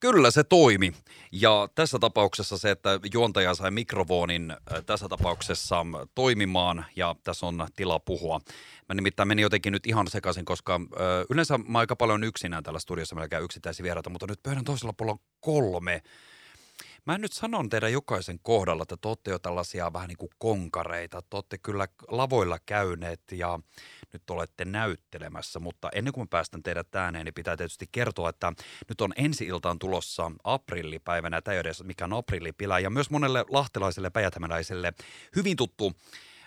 Kyllä se toimi. Ja tässä tapauksessa se, että juontaja sai mikrofonin tässä tapauksessa toimimaan ja tässä on tila puhua. Mä nimittäin menin jotenkin nyt ihan sekaisin, koska yleensä mä aika paljon yksinään täällä studiossa, meillä käy yksittäisiä vieraita, mutta nyt pöydän toisella puolella 3. Mä en nyt sanon teidän jokaisen kohdalla, että te olette jo tällaisia vähän niin kuin konkareita, te olette kyllä lavoilla käyneet ja nyt olette näyttelemässä, mutta ennen kuin mä päästän teidät ääneen, niin pitää tietysti kertoa, että nyt on ensi-iltaan tulossa aprillipäivänä, tämä ei ole edes mikään aprillipilä, ja myös monelle lahtelaiselle päijäthämäläiselle hyvin tuttu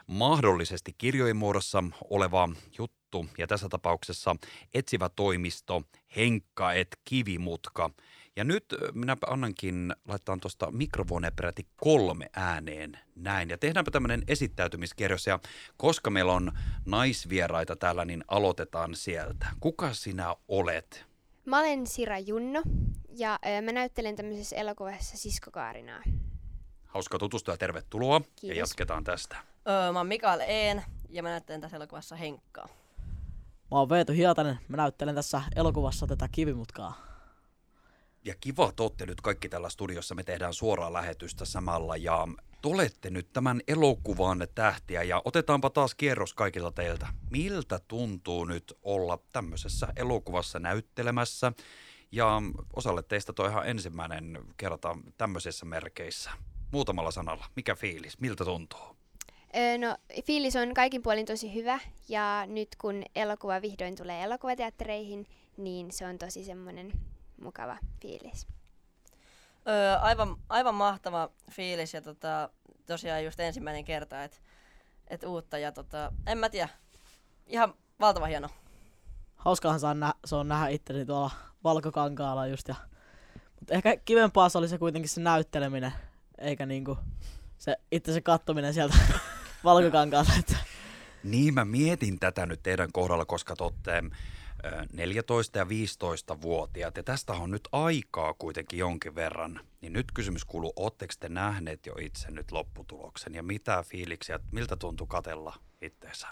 mahdollisesti kirjojen muodossa oleva juttu, ja tässä tapauksessa etsivä toimisto Henkka & Kivimutka. Ja nyt minä annankin, laitetaan tuosta mikrofonia peräti 3 ääneen näin. Ja tehdäänpä tämmöinen esittäytymiskierros ja koska meillä on naisvieraita täällä, niin aloitetaan sieltä. Kuka sinä olet? Mä olen Sira Junno ja mä näyttelen tämmöisessä elokuvassa Sisko Kaarinaa. Hauska tutustua ja tervetuloa. Kiitos. Ja jatketaan tästä. Mä oon Mikael Eén ja mä näyttelen tässä elokuvassa Henkkaa. Mä oon Veeti Hietanen, mä näyttelen tässä elokuvassa tätä Kivimutkaa. Ja kiva, että olette nyt kaikki täällä studiossa. Me tehdään suoraa lähetystä samalla ja olette nyt tämän elokuvan tähtiä. Ja otetaanpa taas kierros kaikilta teiltä. Miltä tuntuu nyt olla tämmöisessä elokuvassa näyttelemässä? Ja osalle teistä toi ihan ensimmäinen kerta tämmöisissä merkeissä. Muutamalla sanalla. Mikä fiilis? Miltä tuntuu? No fiilis on kaikin puolin tosi hyvä. Ja nyt kun elokuva vihdoin tulee elokuvateattereihin, niin se on tosi semmoinen mukava fiilis. Aivan mahtava fiilis ja tosiaan just ensimmäinen kerta, että et uutta ja en mä tiedä, ihan valtava hieno. Hauskaahan se on nähdä itteni tuolla Valkokankaalla just ja, mutta ehkä kivempaa se oli se kuitenkin se näytteleminen, eikä niinku se itse se kattominen sieltä Valkokankaalta. Niin mä mietin tätä nyt teidän kohdalla, koska totte 14- ja 15-vuotiaat, ja tästä on nyt aikaa kuitenkin jonkin verran, niin nyt kysymys kuuluu, ootteko te nähneet jo itse nyt lopputuloksen, ja mitä fiiliksiä, miltä tuntui katsella itseensä?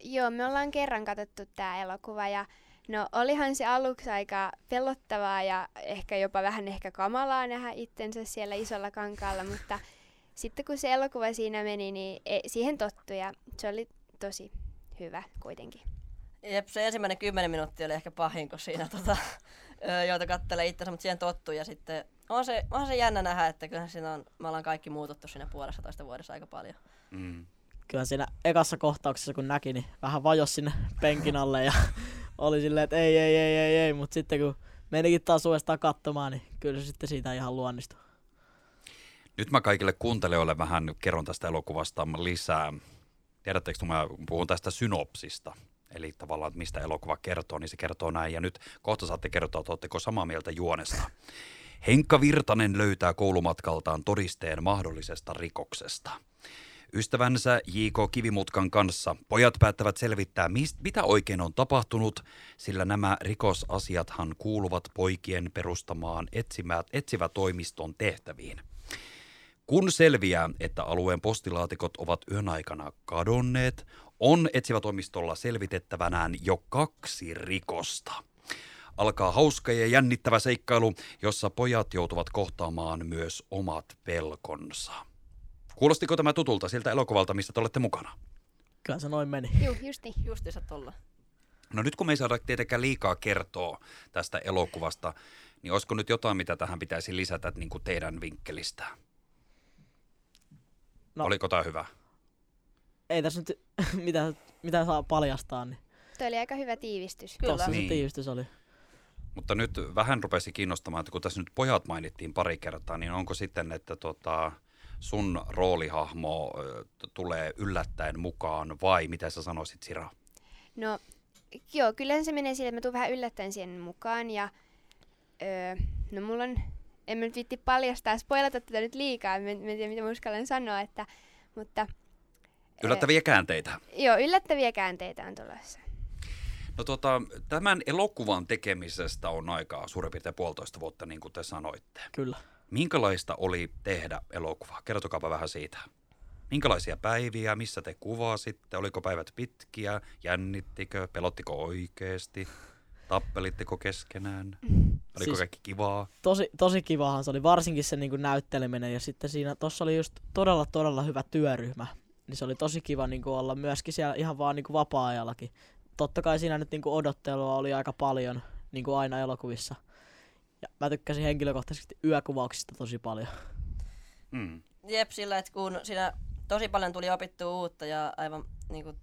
Joo, me ollaan kerran katsottu tämä elokuva, ja no olihan se aluksi aika pelottavaa, ja ehkä jopa vähän kamalaa nähdä itsensä siellä isolla kankaalla, mutta sitten kun se elokuva siinä meni, niin siihen tottui, ja se oli tosi hyvä kuitenkin. Jep, se ensimmäinen 10 minuuttia oli ehkä pahin, kun siinä joita kattelee itsensä, mutta siihen tottuu ja sitten on se jännä nähdä, että kyllähän siinä on, me ollaan kaikki muututtu siinä 1,5 vuodessa aika paljon. Mm. Kyllä siinä ekassa kohtauksessa kun näki, niin vähän vajosi sinne penkin alle ja oli silleen, että ei, mutta sitten kun menikin taas uudestaan katsomaan, niin kyllä se sitten siitä ihan luonnistui. Nyt mä kaikille kuuntelijoille vähän kerron tästä elokuvasta lisää. Tiedättekö, kun mä puhun tästä synopsista? Eli tavallaan, että mistä elokuva kertoo, niin se kertoo näin. Ja nyt kohta saatte kertoa, että ootteko samaa mieltä juonesta. Henkka Virtanen löytää koulumatkaltaan todisteen mahdollisesta rikoksesta. Ystävänsä J.K. Kivimutkan kanssa pojat päättävät selvittää, mitä oikein on tapahtunut, sillä nämä rikosasiathan kuuluvat poikien perustamaan etsivä toimiston tehtäviin. Kun selviää, että alueen postilaatikot ovat yön aikana kadonneet, on etsivätoimistolla selvitettävänään jo 2 rikosta. Alkaa hauska ja jännittävä seikkailu, jossa pojat joutuvat kohtaamaan myös omat pelkonsa. Kuulostiko tämä tutulta siltä elokuvalta, missä te olette mukana? Kyllä se noin meni. Joo, justiinsa tuolla. No nyt kun me ei saada tietenkään liikaa kertoa tästä elokuvasta, niin olisiko nyt jotain, mitä tähän pitäisi lisätä niin kuin teidän vinkkelistään? No, oliko tämä hyvä? Ei tässä nyt mitä saa paljastaa. Niin. Tämä oli aika hyvä tiivistys. Kyllä. Tossa niin. Se tiivistys oli. Mutta nyt vähän rupesi kiinnostamaan, että kun tässä nyt pojat mainittiin pari kertaa, niin onko sitten, että sun roolihahmo tulee yllättäen mukaan vai mitä sä sanoisit, Sira? No joo, kyllähän se menee sille, että mä tuun vähän yllättäen siihen mukaan ja no mulla on... En mä nyt viitti paljastaa, spoilata tätä nyt liikaa, en tiedä mitä mä uskallan sanoa, mutta... Yllättäviä käänteitä. Joo, yllättäviä käänteitä on tulossa. No tämän elokuvan tekemisestä on aikaa suurin piirtein 1,5 vuotta, niin kuin te sanoitte. Kyllä. Minkälaista oli tehdä elokuvaa? Kertokaapa vähän siitä. Minkälaisia päiviä, missä te kuvasitte, oliko päivät pitkiä, jännittikö, pelottiko oikeasti? Tappelitteko keskenään? Oliko siis kaikki kivaa? Tosi kivahan se oli, varsinkin se niin kuin näytteleminen, ja sitten siinä tossa oli just todella hyvä työryhmä. Niin se oli tosi kiva niin kuin olla myöskin siellä ihan vaan niin kuin vapaa-ajallakin. Totta kai siinä nyt niin kuin odottelua oli aika paljon, niin kuin aina elokuvissa. Ja mä tykkäsin henkilökohtaisesti yökuvauksista tosi paljon. Mm. Jep, sillä että kun siinä tosi paljon tuli opittua uutta ja aivan niin kuin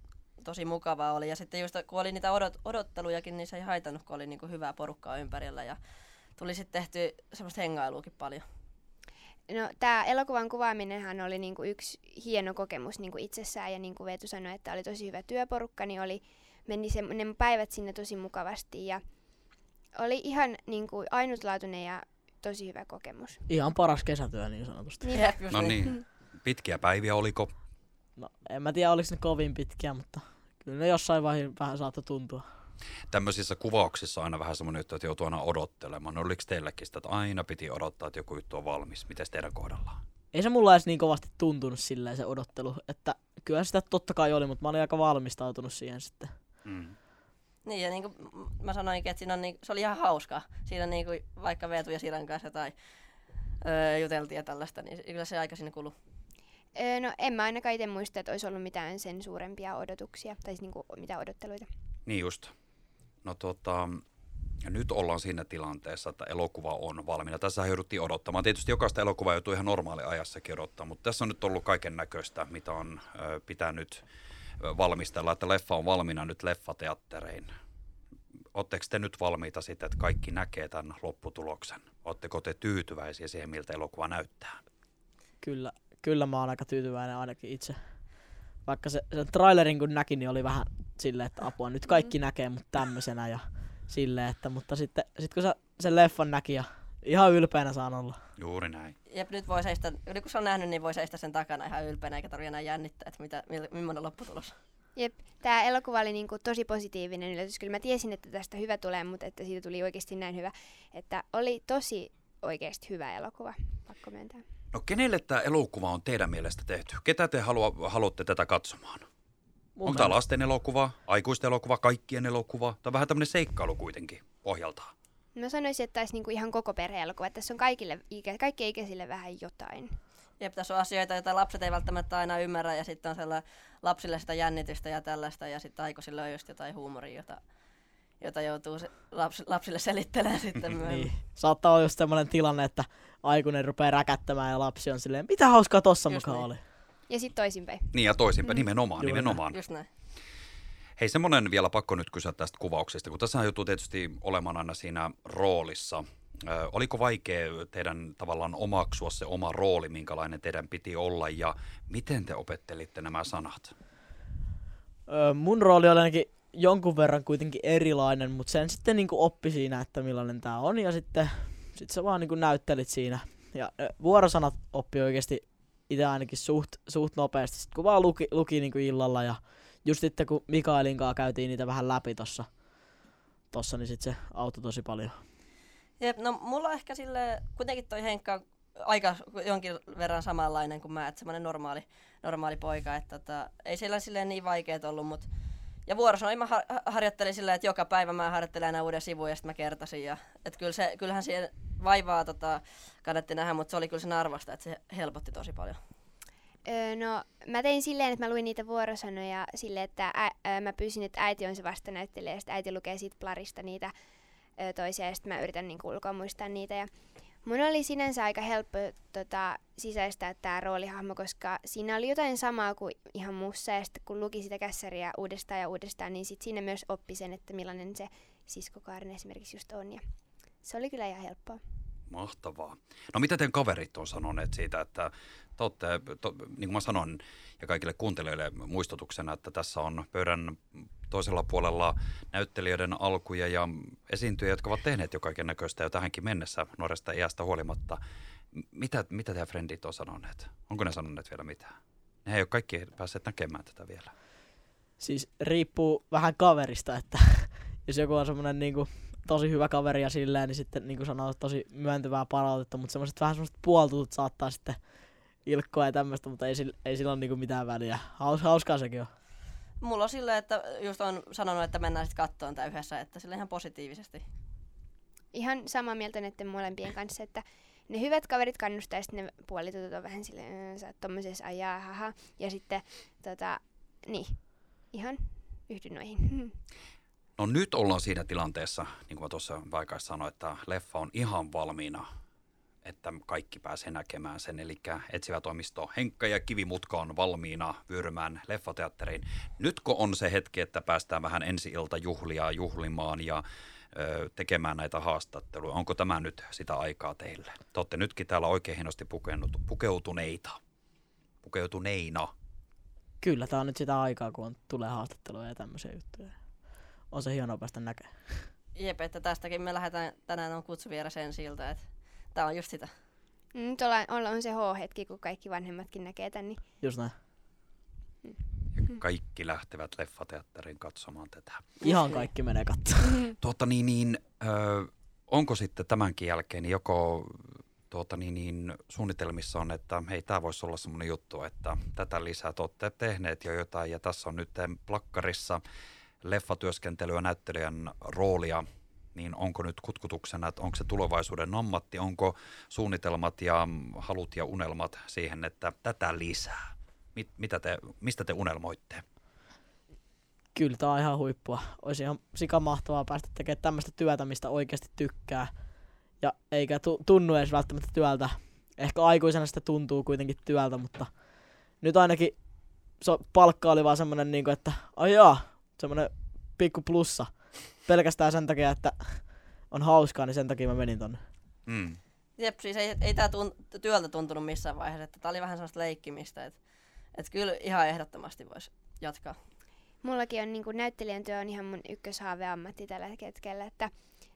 tosi mukavaa oli. Ja sitten just kun oli niitä odottelujakin, niin se ei haitannut, kun oli niin kuin hyvää porukkaa ympärillä. Ja tuli sitten tehty semmoista hengailuukin paljon. No, tää elokuvan kuvaaminenhan oli niinku yksi hieno kokemus niinku itsessään, ja niin kuin Veetu sanoi, että oli tosi hyvä työporukka, niin meni ne päivät sinne tosi mukavasti ja oli ihan niinku ainutlaatuinen ja tosi hyvä kokemus. Ihan paras kesätyö niin sanotusti. Niin. No niin, pitkiä päiviä oliko? No en mä tiedä oliko ne kovin pitkiä, mutta kyllä ne jossain vaiheessa vähän saattoi tuntua. Tämmöisissä kuvauksissa aina vähän semmoinen juttu, että joutuu aina odottelemaan. No oliko teilläkin sitä, että aina piti odottaa, että joku juttu on valmis? Mites teidän kohdallaan? Ei se mulla edes niin kovasti tuntunut silleen se odottelu, että kyllähän sitä totta kai oli, mutta mä olin aika valmistautunut siihen sitten. Mm. Niin ja niin kuin mä sanoinkin, että siinä on niin, se oli ihan hauska. Siinä niin kuin vaikka Veetu ja Siran kanssa tai juteltiin ja tällaista, niin kyllä se aika siinä kului. No en mä ainakaan itse muista, että olisi ollut mitään sen suurempia odotuksia tai niin kuin mitään odotteluita. Niin just. No nyt ollaan siinä tilanteessa, että elokuva on valmiina. Tässä jouduttiin odottamaan. Tietysti jokaista elokuvaa joutuu ihan normaali ajassakin odottaa, mutta tässä on nyt ollut kaiken näköistä, mitä on pitänyt valmistella, että leffa on valmiina nyt leffateatterein. Oletteko te nyt valmiita sitten, että kaikki näkee tämän lopputuloksen? Oletteko te tyytyväisiä siihen, miltä elokuva näyttää? Kyllä mä oon aika tyytyväinen ainakin itse. Vaikka se trailerin kun näki, niin oli vähän silleen, että apua, nyt kaikki näkee mut tämmöisenä ja silleen, että, mutta sitten kun sen leffan näki ja ihan ylpeänä saan olla. Juuri näin. Jep, nyt voi seistä, kun se on nähnyt, niin voi seistä sen takana ihan ylpeänä, eikä tarvitse enää jännittää, että millainen lopputulos. Jep, tää elokuva oli niinku tosi positiivinen yllätys. Kyllä mä tiesin, että tästä hyvä tulee, mutta että siitä tuli oikeesti näin hyvä, että oli tosi oikeesti hyvä elokuva, pakko myöntää. No kenelle tämä elokuva on teidän mielestä tehty? Ketä te haluatte tätä katsomaan? Onko tämä lasten elokuva, aikuisten elokuva, kaikkien elokuva? Tämä on vähän tämmöinen seikkailu kuitenkin pohjaltaan. Mä sanoisin, että tämä niinku ihan koko perhe-elokuva. Tässä on kaikkien ikäisille vähän jotain. Jep, tässä on asioita, joita lapset ei välttämättä aina ymmärrä. Ja sitten on sellainen lapsille sitä jännitystä ja tällaista. Ja sitten aikuisille on just jotain huumoria, jota joutuu lapsille selittelemään sitten myöhemmin. Niin. Saattaa olla just semmoinen tilanne, että aikuinen rupeaa räkättämään ja lapsi on silleen, mitä hauskaa tossa mukaan oli. Ja sitten toisinpäin. Niin ja toisinpäin, nimenomaan. Just näin. Hei, semmoinen vielä pakko nyt kysyä tästä kuvauksesta, kun tässä joutuu tietysti olemaan aina siinä roolissa. Oliko vaikea teidän tavallaan omaksua se oma rooli, minkälainen teidän piti olla ja miten te opettelitte nämä sanat? Mun rooli oli ainakin jonkun verran kuitenkin erilainen, mutta sen sitten niin kuin oppi siinä, että millainen tää on, ja sitten sä vaan niin kuin näyttelit siinä. Ja vuorosanat oppi oikeesti itse ainakin suht nopeasti, sit kun vaan luki niin kuin illalla, ja just sitten kun Mikaelin kanssa käytiin niitä vähän läpi tossa niin sit se auttoi tosi paljon. Jep, no mulla ehkä silleen, kuitenkin toi Henkka on aika jonkin verran samanlainen kuin mä, että semmonen normaali poika, että ei siellä silleen niin vaikeet ollut, mut ja vuorosanoja mä harjoittelin silleen, että joka päivä mä harjoittelen aina uuden sivun ja sitten mä kertasin. Ja, että kyllähän siihen vaivaa kannatti nähdä, mutta se oli kyllä sen arvosta, että se helpotti tosi paljon. No mä tein silleen, että mä luin niitä vuorosanoja silleen, että mä pyysin, että äiti on se vastanäyttelijä ja sitten äiti lukee siitä plarista niitä toisia ja sitten mä yritän niin ulkoa muistaa niitä. Ja mun oli sinänsä aika helppo sisäistää tää roolihahmo, koska siinä oli jotain samaa kuin ihan muussa, ja sitten kun luki sitä kässäriä uudestaan, niin sit siinä myös oppi sen, että millainen se Sisko Kaarina esimerkiksi just on, ja se oli kyllä ihan helppoa. Mahtavaa. No mitä teidän kaverit on sanoneet siitä, että te olette, niin kuin mä sanon ja kaikille kuuntelijoille muistutuksena, että tässä on pöydän toisella puolella näyttelijöiden alkuja ja esiintyjä, jotka ovat tehneet jo kaiken näköistä jo tähänkin mennessä nuoresta iästä huolimatta. Mitä teidän frendit on sanoneet? Onko ne sanoneet vielä mitään? Ne ei ole kaikki päässeet näkemään tätä vielä. Siis riippuu vähän kaverista, että jos joku on semmoinen niinku tosi hyvä kaveri ja silleen, niin sitten niin kuin sanoo tosi myöntävää palautetta, mutta semmoiset vähän semmoiset puoltutut saattaa sitten ilkkoa ja tämmöistä, mutta ei sillä ole niin kuin mitään väliä. Hauskaa sekin on. Mulla on silleen, että just on sanonut, että mennään sitten kattoon tää yhdessä, että sille ihan positiivisesti. Ihan samaa mieltä näiden molempien kanssa, että ne hyvät kaverit kannustaa ja sitten ne puolitutut on vähän silleen, sä oot tommosessa ajaa, haha. Ja sitten niin, ihan yhdyn noihin. No nyt ollaan siinä tilanteessa, niin kuin tuossa vaikais sanoin, että leffa on ihan valmiina, että kaikki pääsee näkemään sen. Eli etsivä toimisto Henkka ja Kivimutka on valmiina vyörymään leffateatteriin. Nytkö on se hetki, että päästään vähän ensi-ilta juhlia juhlimaan ja tekemään näitä haastatteluja? Onko tämä nyt sitä aikaa teille? Te olette nytkin täällä oikein hienosti pukeutuneina. Kyllä, tämä on nyt sitä aikaa, kun tulee haastatteluja ja tämmöisiä juttuja. On se hienoa päästä näkemään. Jep, että tästäkin me lähdetään, tänään on kutsuvieras ensi-ilta, että tämä on just sitä. Nyt on se H-hetki, kun kaikki vanhemmatkin näkee tän. Niin. Just näin. Ja kaikki lähtevät leffateatteriin katsomaan tätä. Ihan kaikki menee katsomaan. Onko sitten tämänkin jälkeen joko suunnitelmissa on, että hei, tämä voisi olla semmoinen juttu, että tätä lisää te olette tehneet jo jotain ja tässä on nyt plakkarissa leffatyöskentelyä, näyttelijän roolia, niin onko nyt kutkutuksena, että onko se tulevaisuuden ammatti, onko suunnitelmat ja halut ja unelmat siihen, että tätä lisää? Mistä te unelmoitte? Kyllä tämä on ihan huippua. Olisi ihan sikamahtavaa päästä tekemään tämmöistä työtä, mistä oikeasti tykkää. Ja eikä tunnu edes välttämättä työltä. Ehkä aikuisena sitä tuntuu kuitenkin työltä, mutta nyt ainakin palkka oli vaan semmoinen, niin kuin, että ajaa, semmoinen pikku plussa. Pelkästään sen takia, että on hauskaa, niin sen takia mä menin tonne. Mm. Jep, siis ei tää työltä tuntunut missään vaiheessa, että tää oli vähän sellaista leikkimistä, että kyllä ihan ehdottomasti voisi jatkaa. Mullakin on niin kuin näyttelijän työ on ihan mun ykköshaaveammatti tällä hetkellä, että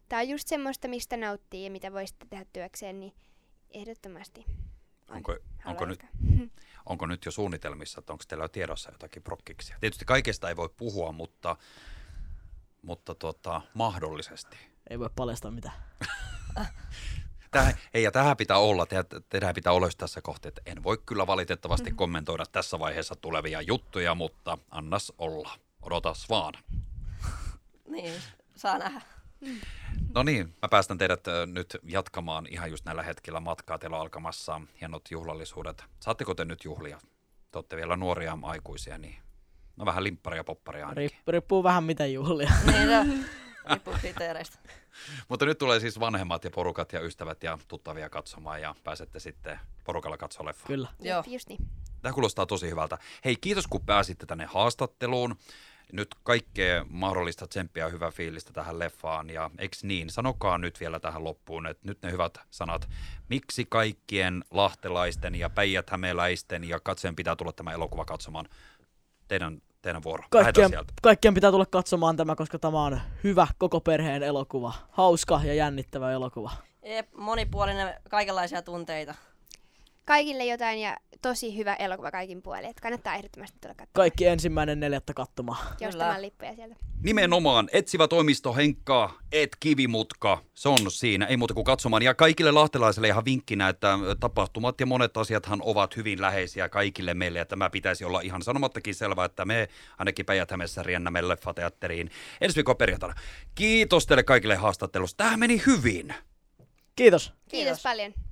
tää on just semmoista, mistä nauttii ja mitä voi sitten tehdä työkseen, niin ehdottomasti. Onko nyt jo suunnitelmissa, että onko teillä jo tiedossa jotakin prokkiksia? Tietysti kaikesta ei voi puhua, mutta mahdollisesti. Ei voi paljastaa mitään. Tähän pitää olla, tehdään pitää olla tässä kohtaa, että en voi kyllä valitettavasti kommentoida tässä vaiheessa tulevia juttuja, mutta annas olla. Odotas vaan. Niin, saa nähdä. No niin, mä päästän teidät nyt jatkamaan ihan just näillä hetkillä matkaa. Teillä on alkamassa hienot juhlallisuudet. Saatteko te nyt juhlia? Te olette vielä nuoria aikuisia, niin no vähän limpparia ja popparia ainakin. Riippuu vähän mitä juhlia. Niin, riippuu kriteereistä. Mutta nyt tulee siis vanhemmat ja porukat ja ystävät ja tuttavia katsomaan ja pääsette sitten porukalla katsoa leffaa. Kyllä. Joo. Just niin. Tämä kuulostaa tosi hyvältä. Hei, kiitos kun pääsitte tänne haastatteluun. Nyt kaikkea mahdollista tsemppiä ja hyvää fiilistä tähän leffaan ja eiks niin, sanokaa nyt vielä tähän loppuun, että nyt ne hyvät sanat, miksi kaikkien lahtelaisten ja päijäthämeläisten ja katsojen pitää tulla tämä elokuva katsomaan, teidän vuoro, lähdetään sieltä. Kaikkien pitää tulla katsomaan tämä, koska tämä on hyvä koko perheen elokuva, hauska ja jännittävä elokuva. Jep, monipuolinen, kaikenlaisia tunteita. Kaikille jotain ja tosi hyvä elokuva kaikin puolin. Kannattaa ehdottomasti tulla katsomaan. Kaikki 1.4. katsomaan. Ja ostamaan lippuja sieltä. Nimenomaan etsivä toimisto Henkkaa, Kivimutka. Se on siinä, ei muuta kuin katsomaan. Ja kaikille lahtelaisille ihan vinkkinä, että tapahtumat ja monet asiathan ovat hyvin läheisiä kaikille meille. Ja tämä pitäisi olla ihan sanomattakin selvää, että me ainakin Päijät-Hämeessä riennämme leffateatteriin ensi viikon perjantaina. Kiitos teille kaikille haastattelusta. Tämä meni hyvin. Kiitos. Kiitos paljon.